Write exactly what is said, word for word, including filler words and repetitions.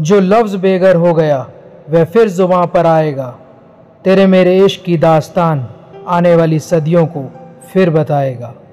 जो लफ्ज़ बेगर हो गया वह फिर ज़ुबां पर आएगा, तेरे मेरे इश्क की दास्तान आने वाली सदियों को फिर बताएगा।